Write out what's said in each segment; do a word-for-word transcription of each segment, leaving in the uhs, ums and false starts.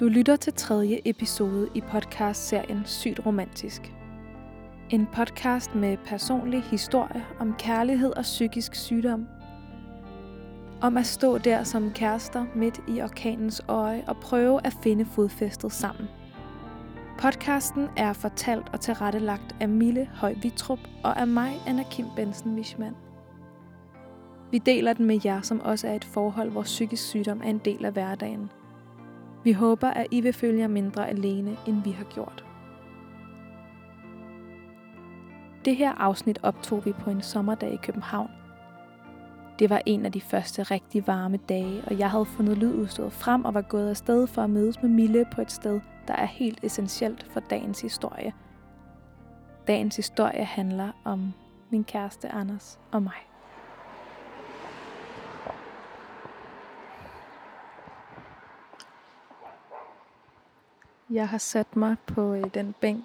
Du lytter til tredje episode i podcastserien Syd Romantisk. En podcast med personlig historie om kærlighed og psykisk sygdom. Om at stå der som kærester midt i orkanens øje og prøve at finde fodfæstet sammen. Podcasten er fortalt og tilrettelagt af Mille Højvitrup og af mig, Anna Kim Benson Mishman. Vi deler den med jer, som også er et forhold, hvor psykisk sygdom er en del af hverdagen. Vi håber, at I vil føle jer mindre alene, end vi har gjort. Det her afsnit optog vi på en sommerdag i København. Det var en af de første rigtig varme dage, og jeg havde fundet lydudstyret frem og var gået afsted for at mødes med Mille på et sted, der er helt essentielt for dagens historie. Dagens historie handler om min kæreste Anders og mig. Jeg har sat mig på den bænk,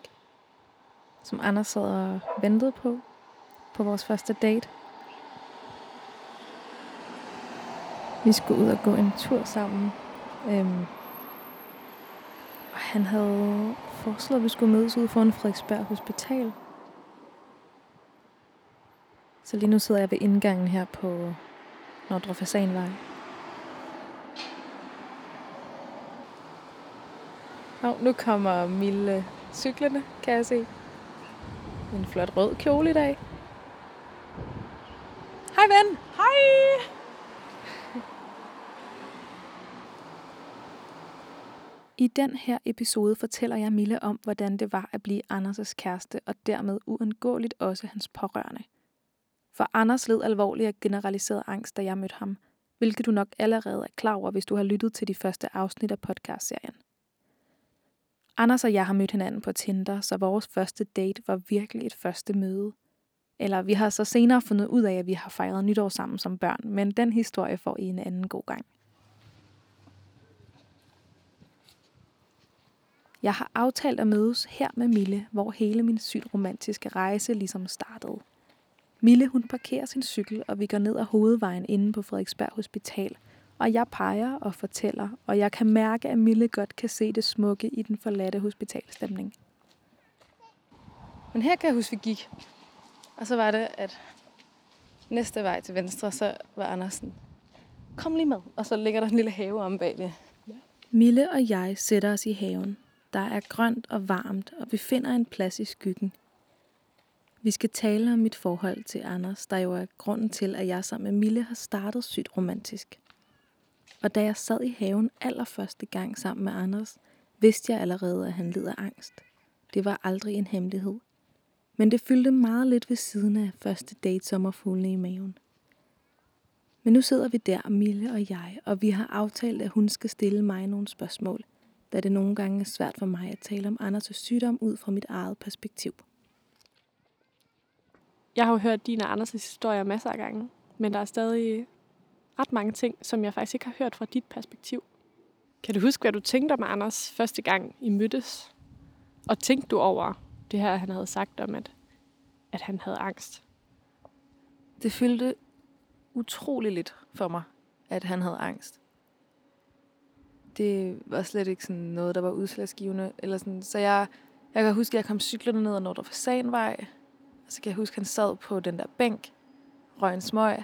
som Anders sad og ventede på, på vores første date. Vi skulle ud og gå en tur sammen. Øhm, og han havde foreslået, at vi skulle mødes ude foran Frederiksberg Hospital. Så lige nu sidder jeg ved indgangen her på Nordre Fasanvej. Og nu kommer Mille cyklerne, kan jeg se. En flot rød kjole i dag. Hej ven! Hej! I den her episode fortæller jeg Mille om, hvordan det var at blive Anders' kæreste, og dermed uundgåeligt også hans pårørende. For Anders led alvorlig af generaliseret angst, da jeg mødte ham, hvilket du nok allerede er klar over, hvis du har lyttet til de første afsnit af podcastserien. Anders og jeg har mødt hinanden på Tinder, så vores første date var virkelig et første møde. Eller vi har så senere fundet ud af, at vi har fejret nytår sammen som børn, men den historie får I en anden god gang. Jeg har aftalt at mødes her med Mille, hvor hele min sygt romantiske rejse ligesom startede. Mille hun parkerer sin cykel, og vi går ned ad hovedvejen inde på Frederiksberg Hospital, og jeg peger og fortæller, og jeg kan mærke, at Mille godt kan se det smukke i den forladte hospitalstemning. Men her kan jeg huske, vi gik. Og så var det, at næste vej til venstre, så var Andersen. Kom lige med. Og så ligger der en lille have om bag det. Ja. Mille og jeg sætter os i haven. Der er grønt og varmt, og vi finder en plads i skyggen. Vi skal tale om mit forhold til Anders, der jo er grunden til, at jeg sammen med Mille har startet Sygt Romantisk. Og da jeg sad i haven allerførste gang sammen med Anders, vidste jeg allerede, at han led af angst. Det var aldrig en hemmelighed. Men det fyldte meget lidt ved siden af første date sommerfuglene i maven. Men nu sidder vi der, Mille og jeg, og vi har aftalt, at hun skal stille mig nogle spørgsmål, da det nogle gange er svært for mig at tale om Anders' sygdom ud fra mit eget perspektiv. Jeg har jo hørt din og Anders' historier masser af gange, men der er stadig ret mange ting, som jeg faktisk ikke har hørt fra dit perspektiv. Kan du huske, hvad du tænkte om Anders første gang I mødtes? Og tænkte du over det her, han havde sagt om, at, at han havde angst? Det fyldte utroligt lidt for mig, at han havde angst. Det var slet ikke sådan noget, der var udslagsgivende. Eller sådan. Så jeg, jeg kan huske, at jeg kom cyklerne ned ad Nordre Fasanvej. Og så kan jeg huske, at han sad på den der bænk, røg en smøg.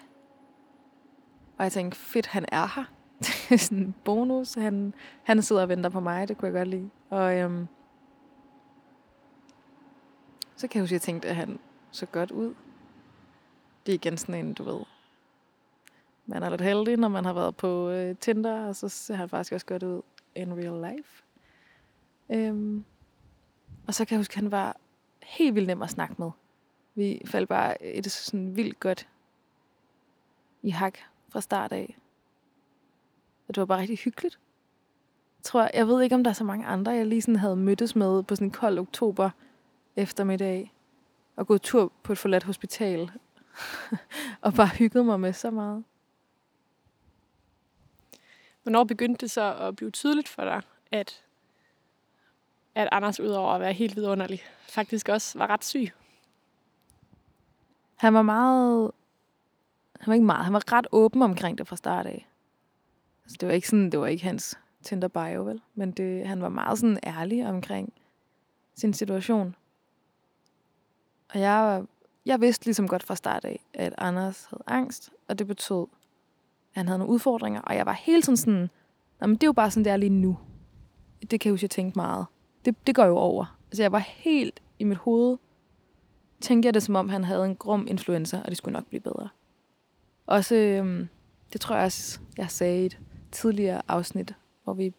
Og jeg tænkte, fedt, han er her. Det er sådan en bonus. Han, han sidder og venter på mig, det kunne jeg godt lide. Og øhm, så kan jeg huske, at jeg tænkte, at han så godt ud. Det er igen sådan en, du ved. Man er lidt heldig, når man har været på øh, Tinder, og så ser han faktisk også godt ud in real life. Øhm, og så kan jeg huske, at han var helt vildt nem at snakke med. Vi faldt bare et sådan vildt godt i hak fra start af. Det var bare rigtig hyggeligt. Jeg tror, jeg ved ikke, om der er så mange andre, jeg lige sådan havde mødtes med på sådan en kold oktober eftermiddag. Og gået tur på et forladt hospital. Og bare hyggede mig med så meget. Hvornår begyndte det så at blive tydeligt for dig, at, at Anders udover at være helt vidunderlig, faktisk også var ret syg? Han var meget... Han var ikke meget. Han var ret åben omkring det fra start af. Altså, det var ikke sådan, det var ikke hans Tinder bio, vel? Men det, han var meget sådan ærlig omkring sin situation. Og jeg var, jeg vidste ligesom godt fra start af, at Anders havde angst, og det betød, at han havde nogle udfordringer, og jeg var hele tiden sådan, men det er jo bare sådan, det er lige nu. Det kan jeg huske, jeg tænkte meget. Det, det går jo over. Altså jeg var helt i mit hoved, tænkte jeg det, som om han havde en grum influenza, og det skulle nok blive bedre. Også, øh, det tror jeg også, jeg sagde i et tidligere afsnit, hvor vi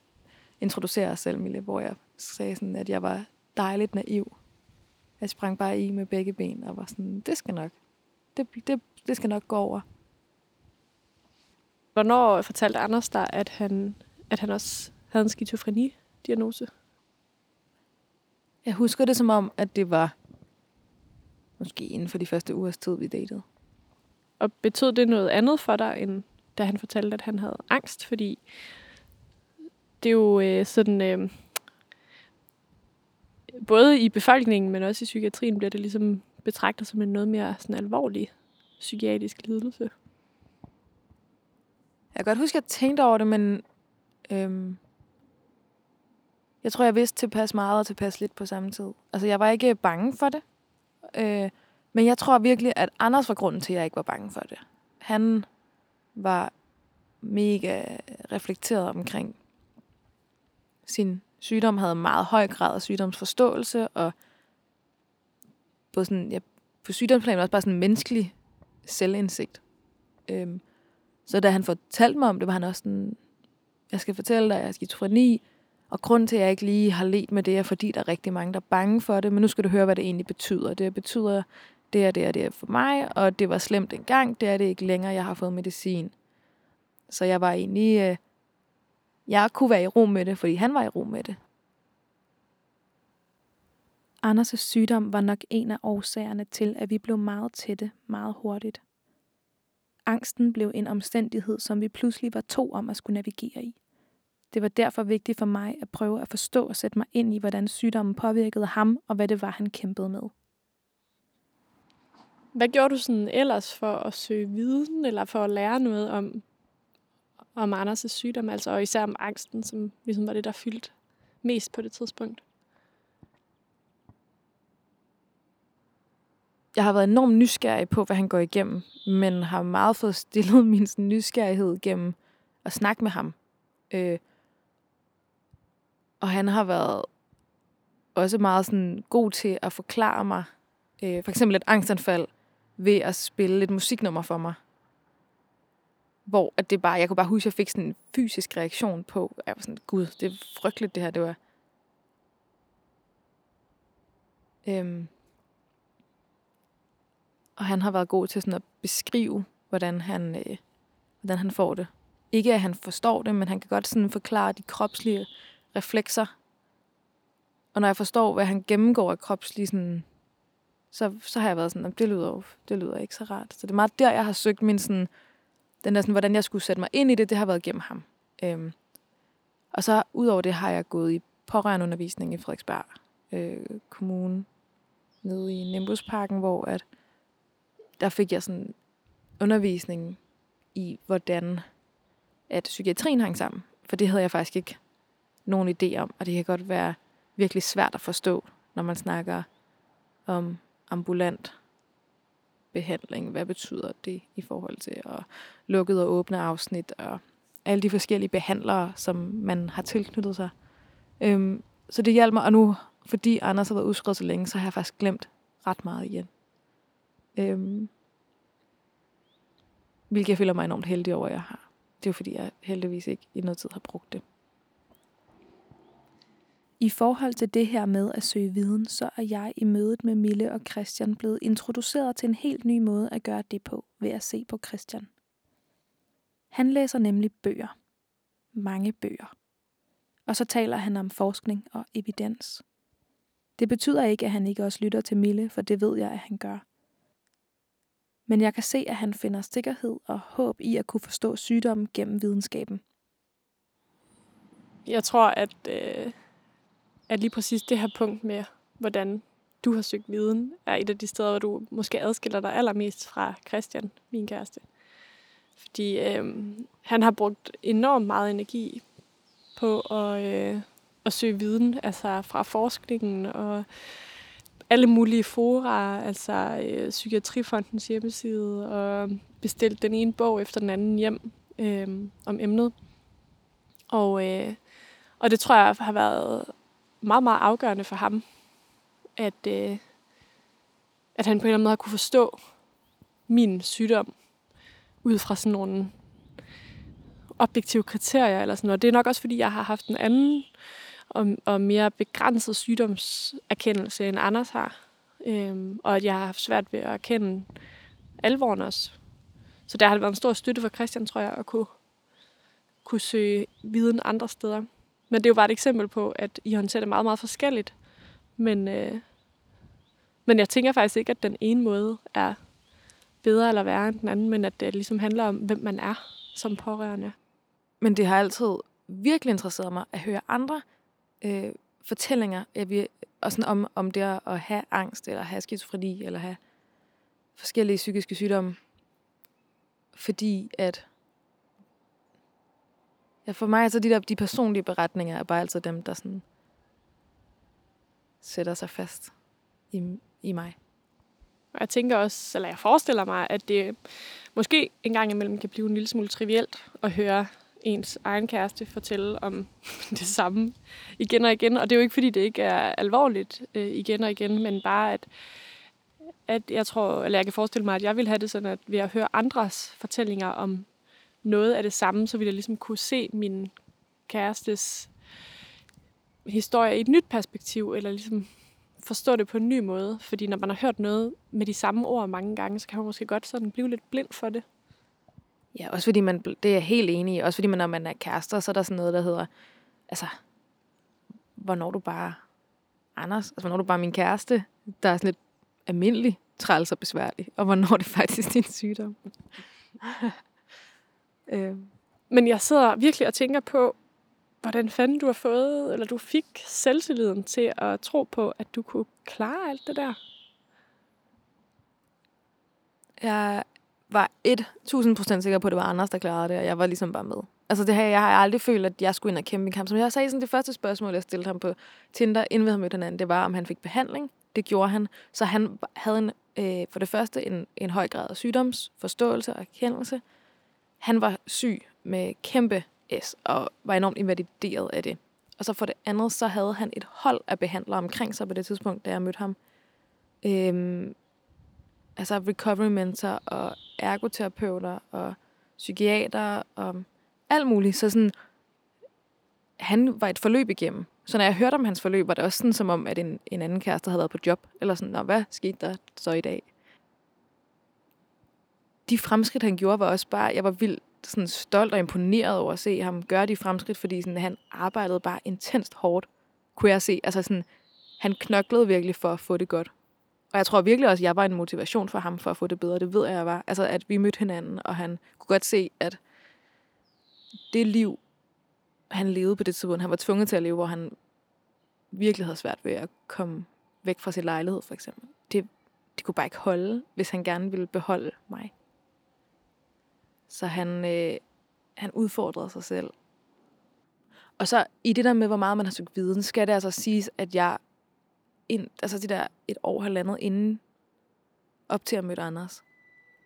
introducerer os selv, Mille, hvor jeg sagde sådan, at jeg var dejligt naiv. Jeg sprang bare i med begge ben og var sådan, det skal nok. Det, det, det skal nok gå over. Hvornår fortalte Anders dig, at han, at han også havde en skizofreni-diagnose? Jeg husker det som om, at det var måske inden for de første ugers tid, vi datede. Og betød det noget andet for dig, end da han fortalte, at han havde angst? Fordi det er jo øh, sådan... Øh, både i befolkningen, men også i psykiatrien, bliver det ligesom betragtet som en noget mere sådan alvorlig psykiatrisk lidelse. Jeg kan godt huske, at jeg tænkte over det, men øhm, jeg tror, jeg vidste tilpas meget og tilpas lidt på samme tid. Altså, jeg var ikke bange for det, øh, men jeg tror virkelig, at Anders var grunden til, at jeg ikke var bange for det. Han var mega reflekteret omkring sin sygdom, havde meget høj grad af sygdomsforståelse, og både sådan, ja, på sygdomsplan også bare sådan menneskelig selvindsigt. Øhm, så da han fortalte mig om det, var han også sådan, jeg skal fortælle dig, jeg er skizofreni, og grunden til, at jeg ikke lige har let med det, er fordi, der er rigtig mange, der er bange for det, men nu skal du høre, hvad det egentlig betyder. Det betyder, det er det, og det er for mig, og det var slemt engang, det er det ikke længere, jeg har fået medicin. Så jeg var egentlig... Øh, Jeg kunne være i ro med det, fordi han var i ro med det. Anders' sygdom var nok en af årsagerne til, at vi blev meget tætte, meget hurtigt. Angsten blev en omstændighed, som vi pludselig var to om at skulle navigere i. Det var derfor vigtigt for mig at prøve at forstå og sætte mig ind i, hvordan sygdommen påvirkede ham, og hvad det var, han kæmpede med. Hvad gjorde du sådan ellers for at søge viden, eller for at lære noget om om Anders' sygdom, altså, og især om angsten, som ligesom var det, der fyldte mest på det tidspunkt? Jeg har været enormt nysgerrig på, hvad han går igennem, men har meget fået stillet min sådan, nysgerrighed gennem at snakke med ham. Øh, og han har været også meget sådan, god til at forklare mig, øh, for eksempel et angstanfald, ved at spille et musiknummer for mig. Hvor at det bare, jeg kunne bare huske, at jeg fik sådan en fysisk reaktion på, jeg var sådan, gud, det er frygteligt det her, det var. Øhm. Og han har været god til sådan at beskrive, hvordan han, øh, hvordan han får det. Ikke at han forstår det, men han kan godt sådan forklare de kropslige reflekser. Og når jeg forstår, hvad han gennemgår af kropslige sådan, så, så har jeg været sådan, det lyder, det lyder ikke så rart. Så det er meget der, jeg har søgt min sådan, den der sådan, hvordan jeg skulle sætte mig ind i det, det har været gennem ham. Øhm, og så udover det har jeg gået i pårørendeundervisning i Frederiksberg øh, Kommune, nede i Nimbusparken, hvor at, der fik jeg sådan undervisning i, hvordan at psykiatrien hang sammen. For det havde jeg faktisk ikke nogen idé om, og det kan godt være virkelig svært at forstå, når man snakker om ambulant behandling, hvad betyder det i forhold til at lukkede og åbne afsnit og alle de forskellige behandlere, som man har tilknyttet sig. Øhm, så det hjalp mig, og nu, fordi Anders har været udskrevet så længe, så har jeg faktisk glemt ret meget igen. Øhm, hvilket jeg føler mig enormt heldig over, at jeg har. Det er jo fordi, jeg heldigvis ikke i noget tid har brugt det. I forhold til det her med at søge viden, så er jeg i mødet med Mille og Christian blevet introduceret til en helt ny måde at gøre det på, ved at se på Christian. Han læser nemlig bøger. Mange bøger. Og så taler han om forskning og evidens. Det betyder ikke, at han ikke også lytter til Mille, for det ved jeg, at han gør. Men jeg kan se, at han finder sikkerhed og håb i at kunne forstå sygdommen gennem videnskaben. Jeg tror, at... Øh at lige præcis det her punkt med, hvordan du har søgt viden, er et af de steder, hvor du måske adskiller dig allermest fra Christian, min kæreste. Fordi øh, han har brugt enormt meget energi på at, øh, at søge viden, altså fra forskningen og alle mulige fora, altså øh, Psykiatrifondens hjemmeside, og bestilt den ene bog efter den anden hjem øh, om emnet. Og, øh, og det tror jeg har været meget, meget afgørende for ham, at, øh, at han på en eller anden måde har kunne forstå min sygdom ud fra sådan nogle objektive kriterier eller sådan noget. Det er nok også, fordi jeg har haft en anden og, og mere begrænset sygdomserkendelse, end Anders har. Øhm, og at jeg har haft svært ved at erkende alvoren også. Så der har det været en stor støtte for Christian, tror jeg, at kunne, kunne søge viden andre steder. Men det er jo bare et eksempel på, at I håndterer det meget, meget forskelligt. Men, øh, men jeg tænker faktisk ikke, at den ene måde er bedre eller værre end den anden, men at det ligesom handler om, hvem man er som pårørende. Men det har altid virkelig interesseret mig at høre andre øh, fortællinger vil, og sådan om, om det at have angst, eller have skizofreni, eller have forskellige psykiske sygdomme. Fordi at ja, for mig er så de der de personlige beretninger er bare altid dem, der sådan sætter sig fast i, i mig. Og jeg tænker også, eller jeg forestiller mig, at det måske en gang imellem kan blive en lille smule trivielt at høre ens egen kæreste fortælle om det samme igen og igen. Og det er jo ikke, fordi det ikke er alvorligt øh, igen og igen, men bare at, at jeg tror, eller jeg kan forestille mig, at jeg ville have det sådan, at ved at høre andres fortællinger om noget af det samme, så ville jeg ligesom kunne se min kærestes historie i et nyt perspektiv, eller ligesom forstå det på en ny måde, fordi når man har hørt noget med de samme ord mange gange, så kan man måske godt sådan blive lidt blind for det. Ja, også fordi man, det er jeg helt enig i, også fordi man, når man er kærester, så er der sådan noget, der hedder, altså, hvornår du bare Anders, altså hvornår du bare min kæreste, der er sådan lidt almindelig træls og besværlig, og hvornår det faktisk er en sygdom. øh. Men jeg sidder virkelig og tænker på, hvordan fanden du har fået, eller du fik selvtilliden til at tro på, at du kunne klare alt det der? Jeg var et tusind procent sikker på, at det var Anders, der klarede det, og jeg var ligesom bare med. Altså det her, jeg har aldrig følt, at jeg skulle ind og kæmpe en kamp. Som jeg sagde sådan, det første spørgsmål, jeg stillede ham på Tinder, inden vi havde mødt hinanden, det var, om han fik behandling. Det gjorde han. Så han havde en, øh, for det første en, en høj grad af sygdomsforståelse og erkendelse. Han var syg med kæmpe og var enormt invalideret af det. Og så for det andet, så havde han et hold af behandlere omkring sig på det tidspunkt, da jeg mødte ham. Øhm, altså recovery mentor og ergoterapeuter og psykiater og alt muligt. Så sådan, han var et forløb igennem. Så når jeg hørte om hans forløb, var det også sådan, som om, at en, en anden kæreste havde været på job. Eller sådan, nå, hvad skete der så i dag? De fremskridt, han gjorde, var også bare, jeg var vildt sådan stolt og imponeret over at se ham gøre de fremskridt, fordi sådan, han arbejdede bare intenst hårdt, kunne jeg se. Altså sådan, han knoklede virkelig for at få det godt. Og jeg tror virkelig også, at jeg var en motivation for ham for at få det bedre. Det ved jeg, jeg var. Altså, at vi mødte hinanden, og han kunne godt se, at det liv, han levede på det tidspunkt, han var tvunget til at leve, hvor han virkelig havde svært ved at komme væk fra sin lejlighed, for eksempel. Det, det kunne bare ikke holde, hvis han gerne ville beholde mig. Så han, øh, han udfordrede sig selv. Og så i det der med, hvor meget man har søgt viden, skal det altså siges, at jeg ind, altså det der et år halvandet inden op til at møde Anders,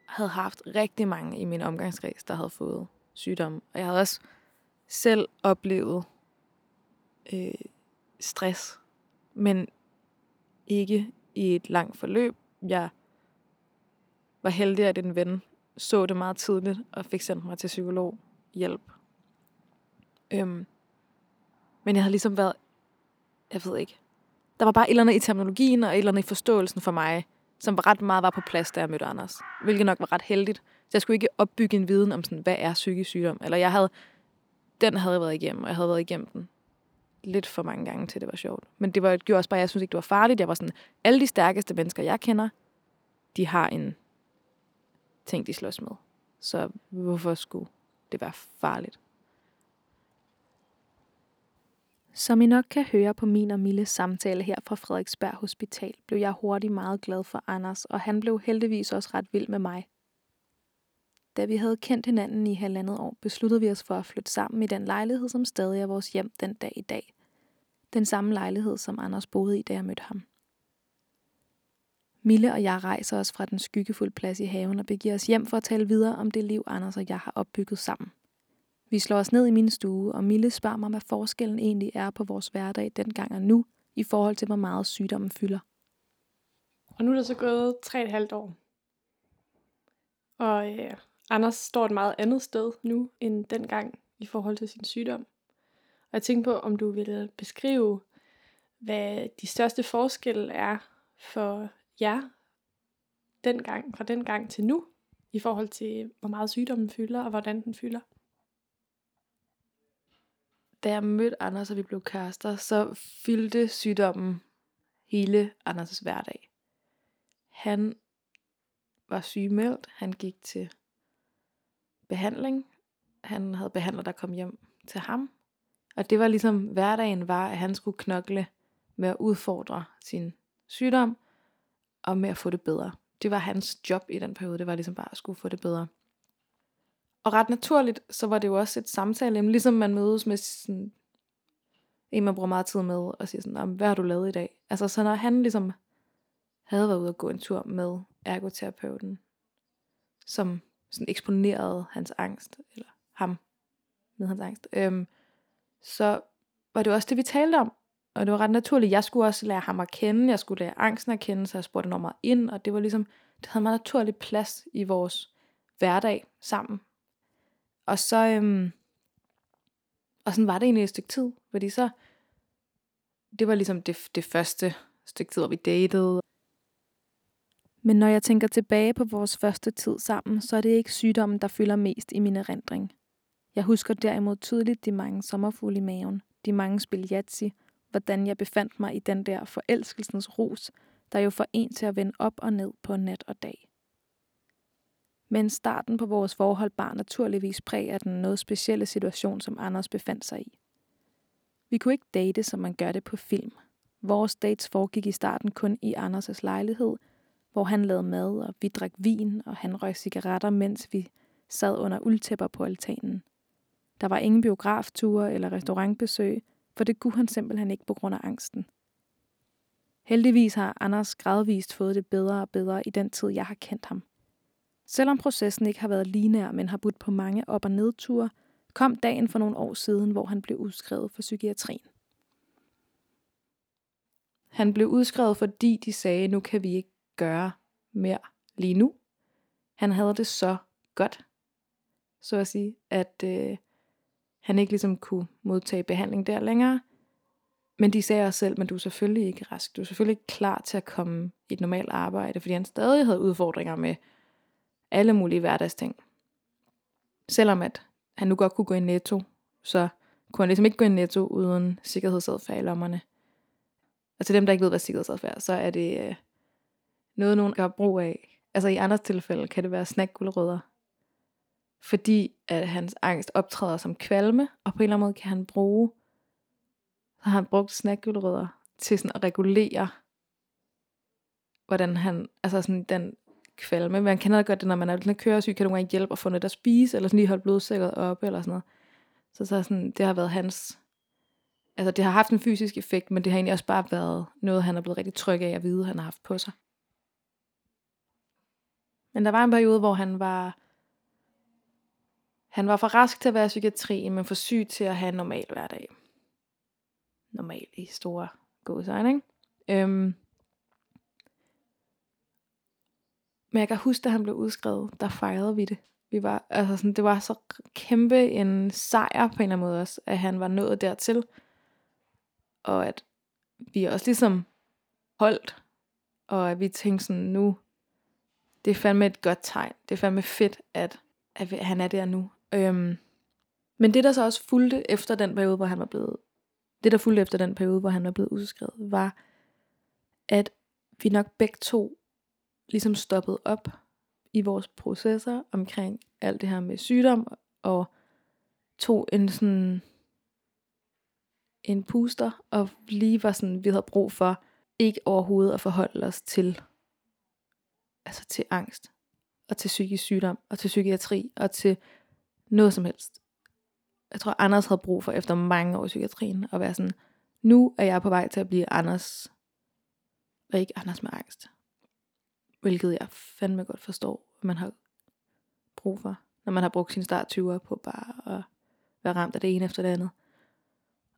havde haft rigtig mange i min omgangskreds, der havde fået sygdomme. Og jeg havde også selv oplevet øh, stress, men ikke i et langt forløb. Jeg var heldig, at en ven så det meget tidligt, og fik sendt mig til psykologhjælp. Øhm, men jeg havde ligesom været, jeg ved ikke, der var bare et eller andet i terminologien, og et eller andet i forståelsen for mig, som ret meget var på plads, da jeg mødte Anders. Hvilket nok var ret heldigt. Så jeg skulle ikke opbygge en viden om sådan, hvad er psykisk sygdom? Eller jeg havde, den havde jeg været igennem, og jeg havde været igennem den lidt for mange gange, til det var sjovt. Men det, var, det gjorde også bare, jeg synes ikke, det var farligt. Jeg var sådan, alle de stærkeste mennesker, jeg kender, de har en ting, de slås med. Så hvorfor skulle det være farligt? Som I nok kan høre på min og Milles samtale her fra Frederiksberg Hospital, blev jeg hurtigt meget glad for Anders, og han blev heldigvis også ret vild med mig. Da vi havde kendt hinanden i halvandet år, besluttede vi os for at flytte sammen i den lejlighed, som stadig er vores hjem den dag i dag. Den samme lejlighed, som Anders boede i, da jeg mødte ham. Mille og jeg rejser os fra den skyggefulde plads i haven og begiver os hjem for at tale videre om det liv, Anders og jeg har opbygget sammen. Vi slår os ned i min stue, og Mille spørger mig, hvad forskellen egentlig er på vores hverdag dengang og nu, i forhold til, hvor meget sygdommen fylder. Og nu er der så gået tre og et halvt år. Og øh, Anders står et meget andet sted nu, end dengang, i forhold til sin sygdom. Og jeg tænkte på, om du ville beskrive, hvad de største forskelle er for jer, dengang, fra dengang til nu, i forhold til, hvor meget sygdommen fylder, og hvordan den fylder. Da jeg mødte Anders, og vi blev kærester, så fyldte sygdommen hele Anders' hverdag. Han var sygemeldt, han gik til behandling, han havde behandler, der kom hjem til ham. Og det var ligesom, hverdagen var, at han skulle knokle med at udfordre sin sygdom, og med at få det bedre. Det var hans job i den periode, det var ligesom bare at skulle få det bedre. Og ret naturligt, så var det jo også et samtale, ligesom man mødes med sådan, en man bruger meget tid med, og siger sådan, hvad har du lavet i dag? Altså så når han ligesom havde været ude at gå en tur med ergoterapeuten, som sådan eksponerede hans angst, eller ham med hans angst, øhm, så var det også det, vi talte om. Og det var ret naturligt, jeg skulle også lære ham at kende, jeg skulle lære angsten at kende, så jeg spurgte enormt meget ind, og det var ligesom, det havde meget naturlig plads i vores hverdag sammen. Og så, øhm, og sådan var det egentlig et stykke tid, fordi så, det var ligesom det, det første stykke tid, hvor vi datede. Men når jeg tænker tilbage på vores første tid sammen, så er det ikke sygdommen, der fylder mest i min erindring. Jeg husker derimod tydeligt de mange sommerfugle i maven, de mange spil yatzy, hvordan jeg befandt mig i den der forelskelsens rus, der jo får en til at vende op og ned på nat og dag. Men starten på vores forhold bar naturligvis præg af den noget specielle situation, som Anders befandt sig i. Vi kunne ikke date, som man gør det på film. Vores dates foregik i starten kun i Anders' lejlighed, hvor han lavede mad, og vi drak vin, og han røg cigaretter, mens vi sad under uldtæpper på altanen. Der var ingen biografture eller restaurantbesøg, for det kunne han simpelthen ikke på grund af angsten. Heldigvis har Anders gradvist fået det bedre og bedre i den tid, jeg har kendt ham. Selvom processen ikke har været lineær, men har budt på mange op- og nedture, kom dagen for nogle år siden, hvor han blev udskrevet for psykiatrien. Han blev udskrevet, fordi de sagde, nu kan vi ikke gøre mere lige nu. Han havde det så godt, så at sige, at øh, han ikke ligesom kunne modtage behandling der længere. Men de sagde også selv, men du er selvfølgelig ikke rask. Du er selvfølgelig ikke klar til at komme i et normalt arbejde, fordi han stadig havde udfordringer med alle mulige hverdagsting. Selvom at han nu godt kunne gå i Netto, så kunne han ligesom ikke gå i Netto uden sikkerhedsadfærd i lommerne. Og til dem, der ikke ved, hvad sikkerhedsadfærd er, så er det øh, noget, nogen har brug af. Altså i andres tilfælde kan det være snackgulerødder. Fordi at hans angst optræder som kvalme, og på en eller anden måde kan han bruge, så har han brugt snackgulerødder til sådan at regulere, hvordan han, altså sådan den kvalme, man kender godt det, når man er lidt køresyg, kan du ikke hjælpe at få noget at spise, eller sådan lige holde blodsukkerret oppe, eller sådan noget. Så, så sådan, det har været hans, altså det har haft en fysisk effekt, men det har egentlig også bare været noget, han er blevet rigtig tryg af at vide, han har haft på sig. Men der var en periode, hvor han var, han var for rask til at være i psykiatrien, men for syg til at have en normal hverdag. Normal i store gåseøjne, ikke? Øhm. Men jeg kan huske, da han blev udskrevet, der fejrede vi det. Vi var, altså sådan, det var så kæmpe en sejr på en eller anden måde også, at han var nået dertil. Og at vi også ligesom holdt, og at vi tænkte sådan, nu, det er fandme et godt tegn. Det er fandme fedt, at, at han er der nu. Øhm, men det der så også fulgte efter den periode, hvor han var blevet det der fulgte efter den periode, hvor han var blevet udskrevet, var, at vi nok begge to ligesom stoppede op i vores processer omkring alt det her med sygdom og tog en sådan en puster og lige var sådan, vi havde brug for ikke overhovedet at forholde os til altså til angst og til psykisk sygdom, og til psykiatri, og til noget som helst. Jeg tror, Anders havde brug for efter mange år i psykiatrien, at være sådan, nu er jeg på vej til at blive Anders, og ikke Anders med angst. Hvilket jeg fandme godt forstår, at man har brug for, når man har brugt sine start tyverne på bare at være ramt af det ene efter det andet.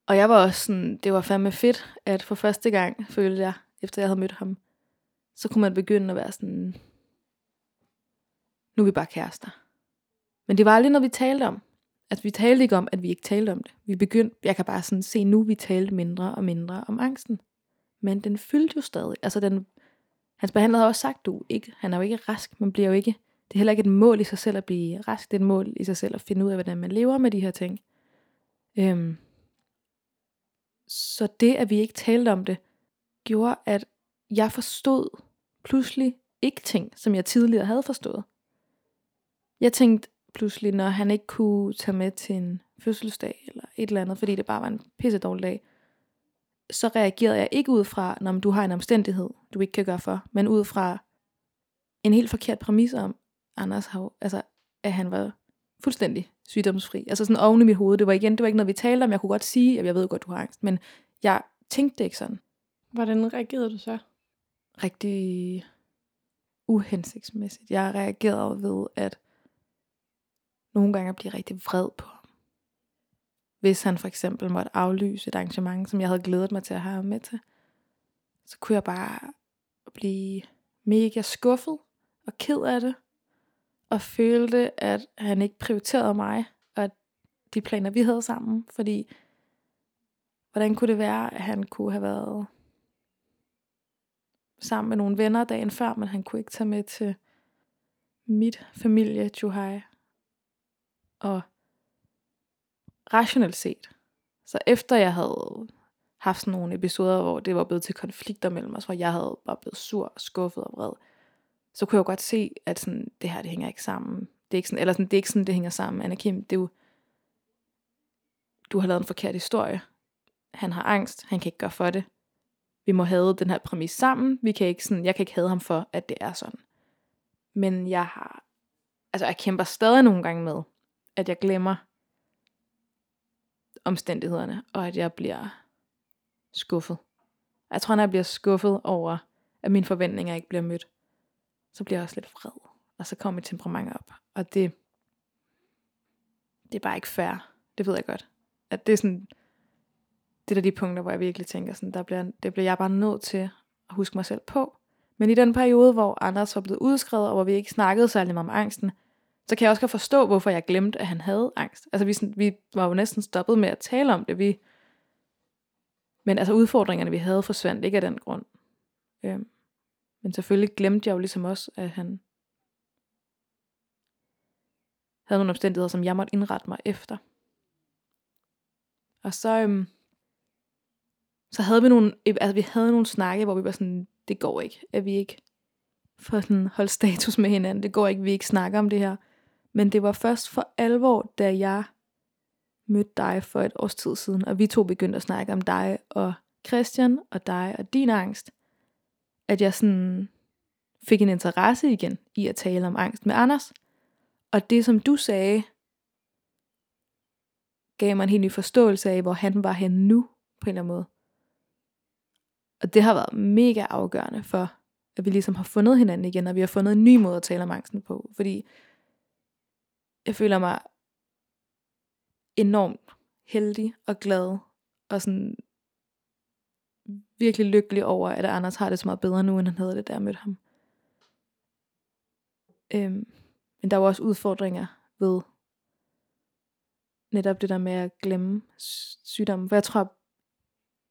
Og jeg var også sådan, det var fandme fedt, at for første gang følte jeg, efter jeg havde mødt ham, så kunne man begynde at være sådan, nu er vi bare kærester. Men det var aldrig noget, vi talte om. Altså vi talte ikke om, at vi ikke talte om det. Vi begyndte, jeg kan bare sådan se nu, vi talte mindre og mindre om angsten. Men den fyldte jo stadig. Altså den, hans behandler havde også sagt, du ikke, han er jo ikke rask, man bliver jo ikke, det er heller ikke et mål i sig selv at blive rask, det er et mål i sig selv at finde ud af, hvordan man lever med de her ting. Øhm, så det, at vi ikke talte om det, gjorde, at jeg forstod pludselig ikke ting, som jeg tidligere havde forstået. Jeg tænkte pludselig, når han ikke kunne tage med til en fødselsdag eller et eller andet, fordi det bare var en pisse dårlig dag, så reagerede jeg ikke ud fra, når du har en omstændighed, du ikke kan gøre for, men ud fra en helt forkert præmis om Anders Hav, altså at han var fuldstændig sygdomsfri. Altså sådan oven i mit hoved, det var igen, det var ikke noget, vi talte om, jeg kunne godt sige, at jeg ved godt, du har angst, men jeg tænkte ikke sådan. Hvordan reagerede du så? Rigtig uhensigtsmæssigt. Jeg reagerede ved, at nogle gange blive rigtig vred på ham. Hvis han for eksempel måtte aflyse et arrangement, som jeg havde glædet mig til at have med til, så kunne jeg bare blive mega skuffet og ked af det, og følte, at han ikke prioriterede mig, og de planer, vi havde sammen, fordi hvordan kunne det være, at han kunne have været sammen med nogle venner dagen før, men han kunne ikke tage med til mit familie, Juhai. Og rationelt set, så efter jeg havde haft sådan nogle episoder, hvor det var blevet til konflikter mellem os, hvor jeg havde bare blevet sur, skuffet og vred, så kunne jeg jo godt se, at sådan, det her, det hænger ikke sammen. Det er ikke sådan, eller sådan, det er ikke sådan, det hænger sammen. Anna Kim, det er jo, du har lavet en forkert historie. Han har angst, han kan ikke gøre for det. Vi må have den her præmis sammen. Vi kan ikke sådan, jeg kan ikke have ham for, at det er sådan. Men jeg har, altså jeg kæmper stadig nogle gange med, at jeg glemmer omstændighederne, og at jeg bliver skuffet. Jeg tror, når jeg bliver skuffet over, at mine forventninger ikke bliver mødt, så bliver jeg også lidt vred, og så kommer mit temperament op. Og det, det er bare ikke fair. Det ved jeg godt. At det er sådan, det er de punkter, hvor jeg virkelig tænker, sådan, der bliver, det bliver jeg bare nødt til at huske mig selv på. Men i den periode, hvor Anders var blevet udskrevet, og hvor vi ikke snakkede særlig meget om angsten, så kan jeg også godt forstå, hvorfor jeg glemte, at han havde angst. Altså vi, sådan, vi var jo næsten stoppet med at tale om det. Vi... Men altså udfordringerne, vi havde, forsvandt ikke af den grund. Øhm. Men selvfølgelig glemte jeg jo ligesom også, at han havde nogle omstændigheder, som jeg måtte indrette mig efter. Og så, øhm... så havde vi nogle, altså, vi havde nogle snakke, hvor vi var sådan, det går ikke, at vi ikke får sådan holdt status med hinanden. Det går ikke, vi ikke snakker om det her. Men det var først for alvor, da jeg mødte dig for et års tid siden, og vi to begyndte at snakke om dig og Christian, og dig og din angst, at jeg sådan fik en interesse igen i at tale om angst med Anders. Og det, som du sagde, gav mig en helt ny forståelse af, hvor han var henne nu, på en eller anden måde. Og det har været mega afgørende for, at vi ligesom har fundet hinanden igen, og vi har fundet en ny måde at tale om angsten på, fordi jeg føler mig enormt heldig og glad, og sådan virkelig lykkelig over, at Anders har det så meget bedre nu, end han havde det, da jeg mødte ham. Øhm, men der var også udfordringer ved netop det der med at glemme sygdommen, for jeg tror,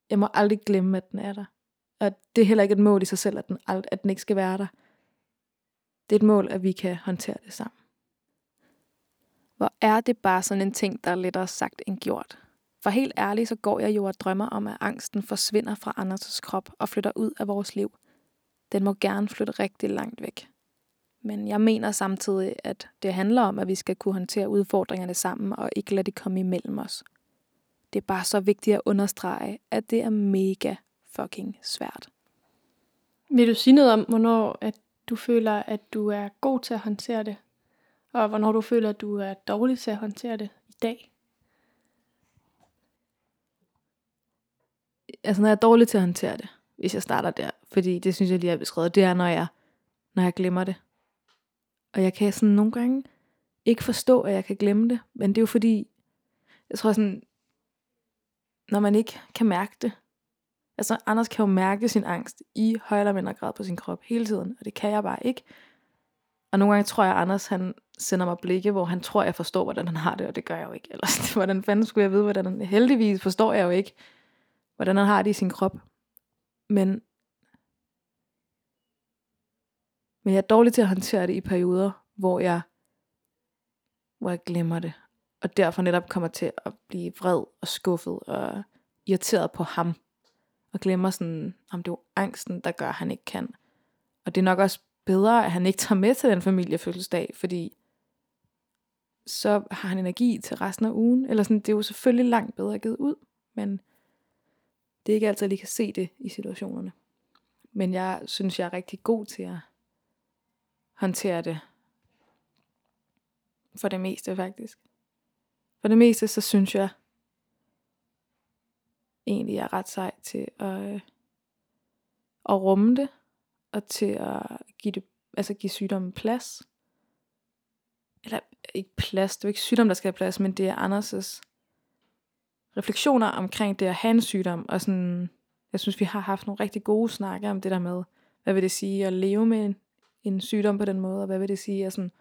jeg må aldrig glemme, at den er der. Og det er heller ikke et mål i sig selv, at den, alt, at den ikke skal være der. Det er et mål, at vi kan håndtere det sammen. Hvor er det bare sådan en ting, der er lettere sagt end gjort? For helt ærligt, så går jeg jo og drømmer om, at angsten forsvinder fra Anders' krop og flytter ud af vores liv. Den må gerne flytte rigtig langt væk. Men jeg mener samtidig, at det handler om, at vi skal kunne håndtere udfordringerne sammen og ikke lade de komme imellem os. Det er bare så vigtigt at understrege, at det er mega fucking svært. Vil du sige noget om, hvornår at du føler, at du er god til at håndtere det, og hvornår du føler, at du er dårlig til at håndtere det i dag? Altså, når jeg er dårlig til at håndtere det, hvis jeg starter der, fordi det synes jeg lige er beskrevet, det er, når jeg, når jeg glemmer det. Og jeg kan sådan nogle gange ikke forstå, at jeg kan glemme det, men det er jo fordi, jeg tror sådan, når man ikke kan mærke det, altså Anders kan jo mærke sin angst i højere eller mindre grad på sin krop hele tiden, og det kan jeg bare ikke. Og nogle gange tror jeg, at Anders han sender mig blikke, hvor han tror, jeg forstår, hvordan han har det, og det gør jeg jo ikke. Ellers, hvordan fanden skulle jeg vide, hvordan han... Heldigvis forstår jeg jo ikke, hvordan han har det i sin krop. Men, men jeg er dårlig til at håndtere det i perioder, hvor jeg, hvor jeg glemmer det. Og derfor netop kommer til at blive vred og skuffet og irriteret på ham. Og glemmer sådan, om det er jo angsten, der gør, at han ikke kan. Og det er nok også bedre, at han ikke tager med til den familiefødselsdag, fordi så har han energi til resten af ugen. Eller sådan, det er jo selvfølgelig langt bedre givet ud, men det er ikke altid, at I kan se det i situationerne. Men jeg synes, jeg er rigtig god til at håndtere det. For det meste faktisk. For det meste, så synes jeg egentlig, jeg er ret sej til at, øh, at rumme det, og til at give, det, altså give sygdommen plads. Eller ikke plads, det er jo ikke sygdom, der skal have plads, men det er Anders' refleksioner omkring det at have en sygdom. Og sådan, jeg synes, vi har haft nogle rigtig gode snakker om det der med, hvad vil det sige at leve med en, en sygdom på den måde, og hvad vil det sige at sådan,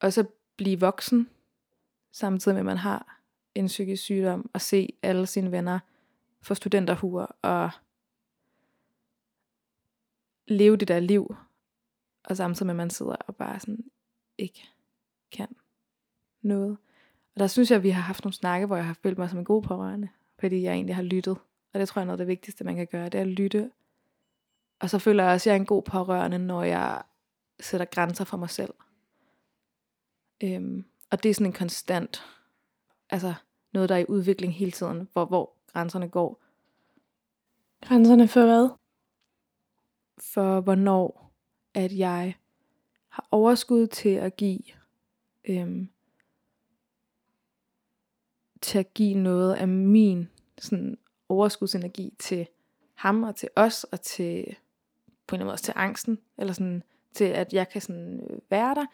og så blive voksen, samtidig med, at man har en psykisk sygdom, og se alle sine venner få studenterhuer og leve det der liv, og samtidig med, at man sidder og bare sådan ikke kan noget. Og der synes jeg, at vi har haft nogle snakke, hvor jeg har følt mig som en god pårørende, fordi jeg egentlig har lyttet, og det tror jeg er noget af det vigtigste, man kan gøre, det er at lytte. Og så føler jeg også, at jeg er en god pårørende, når jeg sætter grænser for mig selv. Øhm, og det er sådan en konstant, altså noget, der er i udvikling hele tiden, hvor, hvor grænserne går. Grænserne for hvad? For hvornår, at jeg har overskud til at give, øhm, til at give noget af min sådan, overskudsenergi til ham og til os, og til, på en eller anden måde også til angsten, eller sådan, til at jeg kan sådan, være der.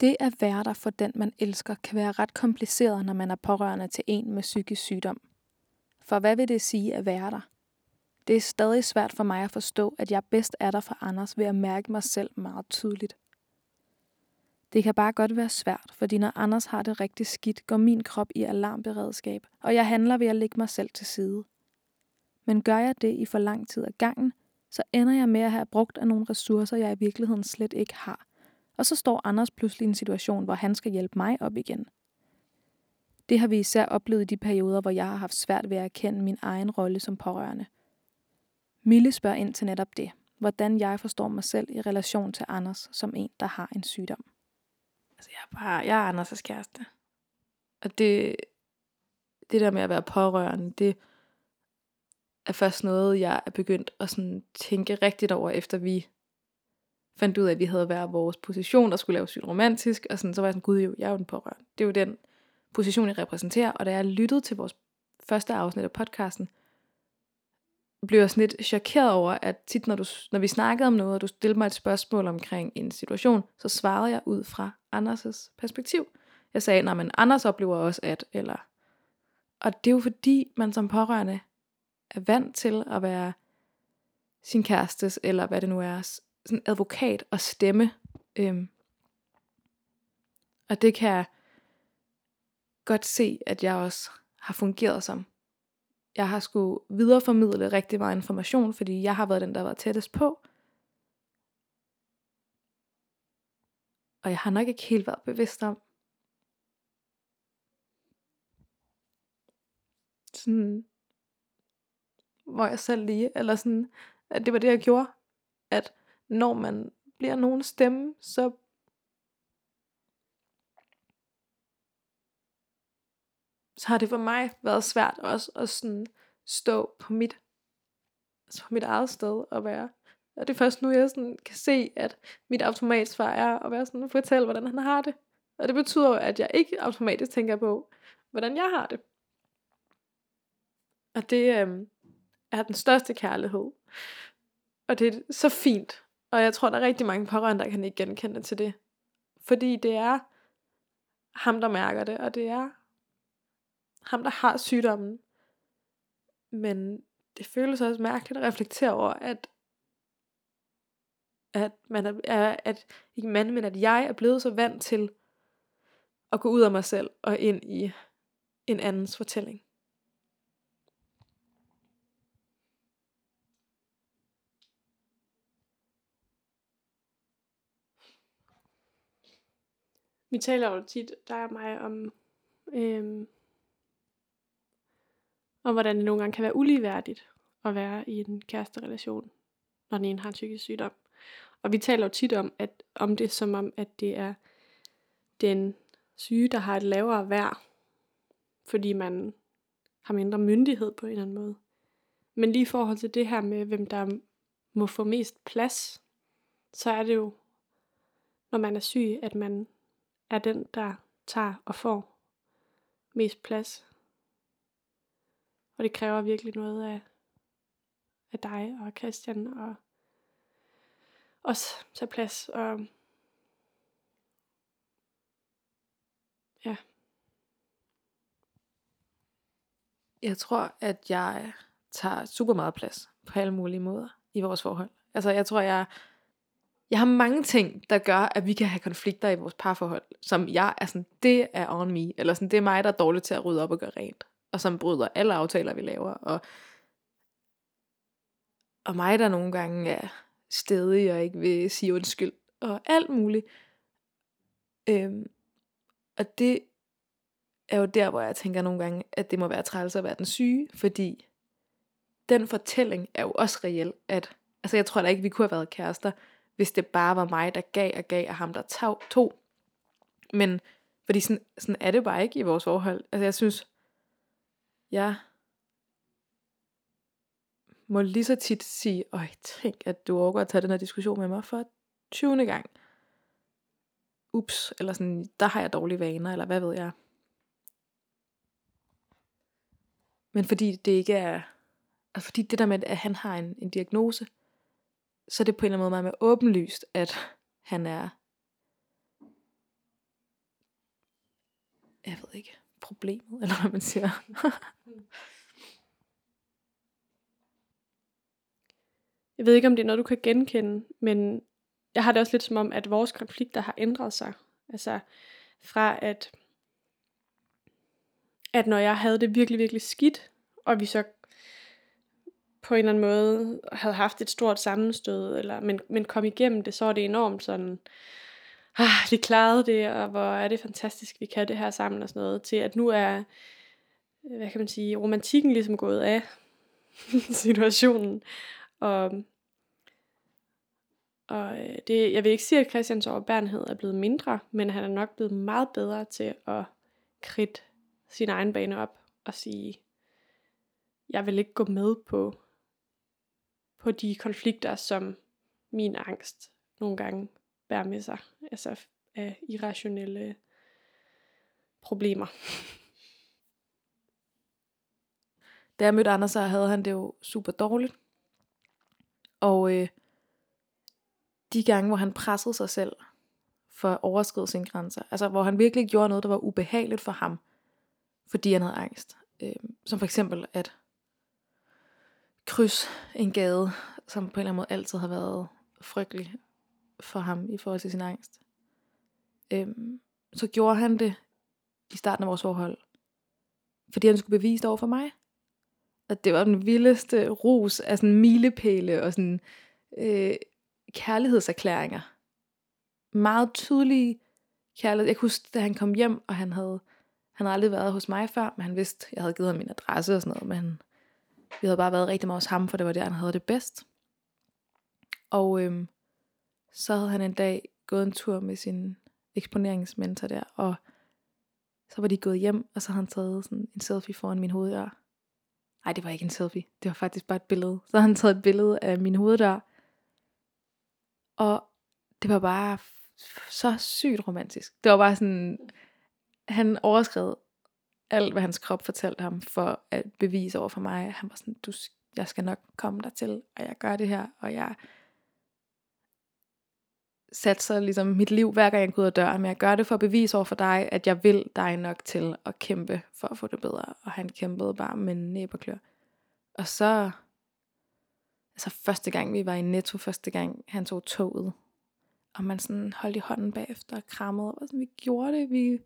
Det at være der for den, man elsker, kan være ret kompliceret, når man er pårørende til en med psykisk sygdom. For hvad vil det sige at være der? Det er stadig svært for mig at forstå, at jeg bedst er der for Anders ved at mærke mig selv meget tydeligt. Det kan bare godt være svært, fordi når Anders har det rigtig skidt, går min krop i alarmberedskab, og jeg handler ved at lægge mig selv til side. Men gør jeg det i for lang tid ad gangen, så ender jeg med at have brugt af nogle ressourcer, jeg i virkeligheden slet ikke har. Og så står Anders pludselig i en situation, hvor han skal hjælpe mig op igen. Det har vi især oplevet i de perioder, hvor jeg har haft svært ved at erkende min egen rolle som pårørende. Mille spørger ind til netop det, hvordan jeg forstår mig selv i relation til Anders som en, der har en sygdom. Altså jeg er bare, jeg er Anders' kæreste. Og det, det der med at være pårørende, det er først noget, jeg er begyndt at sådan tænke rigtigt over, efter vi fandt ud af, at vi havde været vores position, der skulle lave Syd Romantisk, og sådan, så var jeg sådan, gud jo, jeg er jo den pårørende. Det er jo den position, jeg repræsenterer, og da jeg lyttede til vores første afsnit af podcasten, blev jeg sådan lidt chokeret over, at tit, når, du, når vi snakkede om noget, og du stillede mig et spørgsmål omkring en situation, så svarede jeg ud fra Anders' perspektiv. Jeg sagde, nej, men Anders oplever også at, eller... Og det er jo fordi, man som pårørende er vant til at være sin kærestes, eller hvad det nu er, sådan advokat og stemme. Øhm. Og det kan jeg godt se, at jeg også har fungeret som. Jeg har skulle videreformidle rigtig meget information, fordi jeg har været den, der har været tættest på. Og jeg har nok ikke helt været bevidst om. Sådan, hvor jeg selv lige, eller sådan, at det var det, jeg gjorde. At når man bliver nogen stemme, så så har det for mig været svært også at sådan stå på mit som mit eget sted at være. Og det er først nu, jeg sådan kan se, at mit automatsvar er at være sådan, fortælle, hvordan han har det. Og det betyder jo, at jeg ikke automatisk tænker på, hvordan jeg har det. Og det øh, er den største kærlighed. Og det er så fint. Og jeg tror, der er rigtig mange pårørende, der kan ikke genkende til det. Fordi det er ham, der mærker det. Og det er ham, der har sygdommen. Men det føles også mærkeligt at reflektere over, at at man er, at ikke man, men at jeg er blevet så vant til at gå ud af mig selv og ind i en andens fortælling. Vi taler jo tit, der er mig om øhm, om hvordan det nogle gange kan være uligeværdigt at være i en kæresterelation, når den ene har en psykisk sygdom. Og vi taler jo tit om, at, om det som om, at det er den syge, der har et lavere værd, fordi man har mindre myndighed på en eller anden måde. Men lige i forhold til det her med, hvem der må få mest plads, så er det jo, når man er syg, at man er den, der tager og får mest plads. Og det kræver virkelig noget af, af dig og Christian og også tage plads og ja. Jeg tror, at jeg tager super meget plads på alle mulige måder i vores forhold. Altså jeg tror, jeg jeg har mange ting, der gør, at vi kan have konflikter i vores parforhold, som jeg er sådan, det er on me, eller sådan, det er mig, der er dårlig til at rydde op og gøre rent, og som bryder alle aftaler, vi laver, og og mig, der nogle gange er stedig og ikke vil sige undskyld og alt muligt. Øhm, og det er jo der, hvor jeg tænker nogle gange, at det må være træls at være den syge, fordi den fortælling er jo også reel, at altså jeg tror da ikke, vi kunne have været kærester, hvis det bare var mig, der gav og gav, og ham, der tog. tog. Men fordi sådan, sådan er det bare ikke i vores forhold. Altså jeg synes, jeg må lige så tit sige, åh, tænk, at du overgår at tage den her diskussion med mig for tyvende gang. Ups, eller sådan, der har jeg dårlige vaner, eller hvad ved jeg. Men fordi det ikke er, altså fordi det der med, at han har en, en diagnose, så er det på en eller anden måde meget mere åbenlyst, at han er, jeg ved ikke, problemet, eller hvad man siger. Jeg ved ikke, om det er noget, du kan genkende, men jeg har det også lidt som om, at vores konflikter har ændret sig. Altså fra at, at når jeg havde det virkelig, virkelig skidt, og vi så på en eller anden måde havde haft et stort sammenstød, eller, men, men kom igennem det, så er det enormt sådan, ah, vi klarede det, og hvor er det fantastisk, vi kan det her sammen og sådan noget, til at nu er, hvad kan man sige, romantikken ligesom gået af situationen. Og, og det, jeg vil ikke sige, at Christians overbærenhed er blevet mindre, men han er nok blevet meget bedre til at kridte sin egen bane op og sige, jeg vil ikke gå med på, på de konflikter, som min angst nogle gange bærer med sig, altså af irrationelle problemer. Da jeg mødte Anders, så havde han det jo super dårligt. Og øh, de gange, hvor han pressede sig selv for at overskride sine grænser, altså hvor han virkelig gjorde noget, der var ubehageligt for ham, fordi han havde angst. Øh, som for eksempel at krydse en gade, som på en eller anden måde altid har været frygtelig for ham i forhold til sin angst. Øh, så gjorde han det i starten af vores forhold, fordi han skulle bevise det over for mig. Og det var den vildeste ros af sådan milepæle og sådan øh, kærlighedserklæringer. Meget tydelige kærlighed. Jeg kan huske, da han kom hjem, og han havde, han havde aldrig været hos mig før, men han vidste, jeg havde givet ham min adresse og sådan noget, men vi havde bare været rigtig meget hos ham, for det var der, han havde det bedst. Og øh, så havde han en dag gået en tur med sin eksponeringsmentor der, og så var de gået hjem, og så havde han taget sådan en selfie foran min hoveddør. Ej, det var ikke en selfie. Det var faktisk bare et billede. Så havde han taget et billede af min hoveddør. Og det var bare f- så sygt romantisk. Det var bare sådan... Han overskred alt, hvad hans krop fortalte ham, for at bevise over for mig. Han var sådan, du, jeg skal nok komme dertil, og jeg gør det her, og jeg... satser ligesom mit liv, hver gang jeg går ud af døren, men jeg gør det for at bevise over for dig, at jeg vil dig nok til at kæmpe for at få det bedre. Og han kæmpede bare med næb og klør. Og så, altså første gang vi var i Netto, første gang han tog toget, og man sådan holdt i hånden bagefter og krammede, og sådan, vi gjorde det, vi...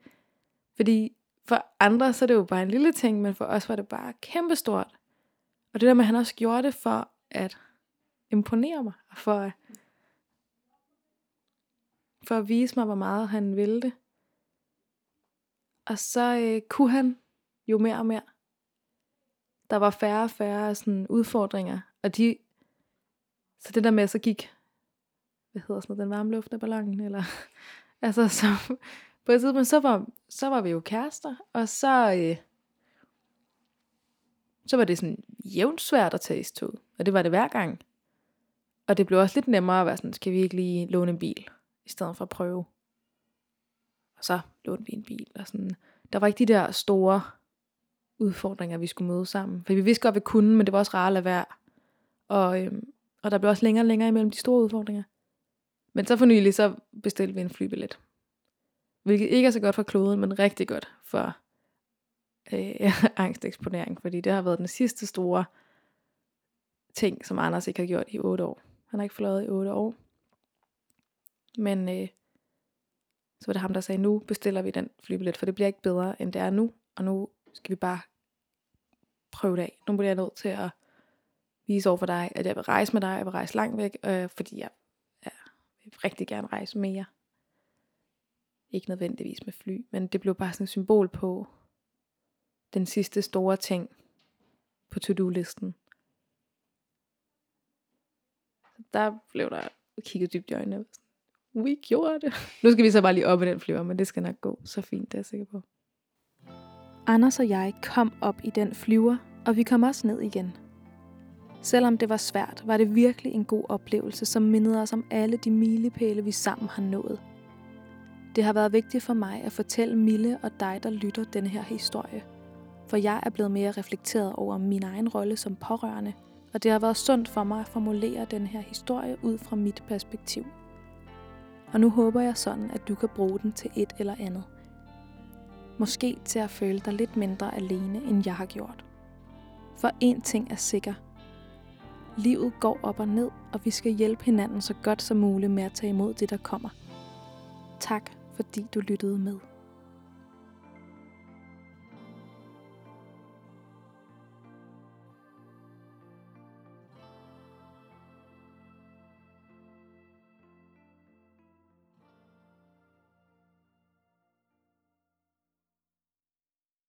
fordi for andre, så er det jo bare en lille ting, men for os var det bare kæmpestort. Og det der med, at han også gjorde det for at imponere mig, og for at for at vise mig, hvor meget han ville det. Og så øh, kunne han jo mere og mere. Der var færre og færre sådan, udfordringer. Og de, så det der med, så gik, hvad hedder sådan noget, den varme luft af ballonen, eller, altså, så, på et tidspunkt, så var, så var vi jo kærester, og så, øh, så var det sådan jævnt svært at tage i toget. Og det var det hver gang. Og det blev også lidt nemmere at være sådan, skal vi ikke lige låne en bil? I stedet for at prøve. Og så lånte vi en bil. Og sådan. Der var ikke de der store udfordringer, vi skulle møde sammen. For vi vidste godt, vi kunne, men det var også rart at lade være. Og, øhm, og der blev også længere og længere imellem de store udfordringer. Men så for nylig, så bestilte vi en flybillet. Hvilket ikke er så godt for kloden, men rigtig godt for øh, angsteksponering. Fordi det har været den sidste store ting, som Anders ikke har gjort i otte år. Han har ikke fløjet i otte år. Men øh, så var det ham, der sagde, nu bestiller vi den flybillet, for det bliver ikke bedre, end det er nu. Og nu skal vi bare prøve det af. Nu bliver jeg nødt til at vise over for dig, at jeg vil rejse med dig. Jeg vil rejse langt væk, øh, fordi jeg, jeg vil rigtig gerne rejse mere. Ikke nødvendigvis med fly, men det blev bare sådan et symbol på den sidste store ting på to-do-listen. Der blev der kigget dybt i øjnene. Vi gjorde det. Nu skal vi så bare lige op i den flyver, men det skal nok gå så fint, det er jeg sikker på. Anders og jeg kom op i den flyver, og vi kom også ned igen. Selvom det var svært, var det virkelig en god oplevelse, som mindede os om alle de milepæle, vi sammen har nået. Det har været vigtigt for mig at fortælle Mille og dig, der lytter denne her historie. For jeg er blevet mere reflekteret over min egen rolle som pårørende, og det har været sundt for mig at formulere denne her historie ud fra mit perspektiv. Og nu håber jeg sådan, at du kan bruge den til et eller andet. Måske til at føle dig lidt mindre alene, end jeg har gjort. For én ting er sikker. Livet går op og ned, og vi skal hjælpe hinanden så godt som muligt med at tage imod det, der kommer. Tak, fordi du lyttede med.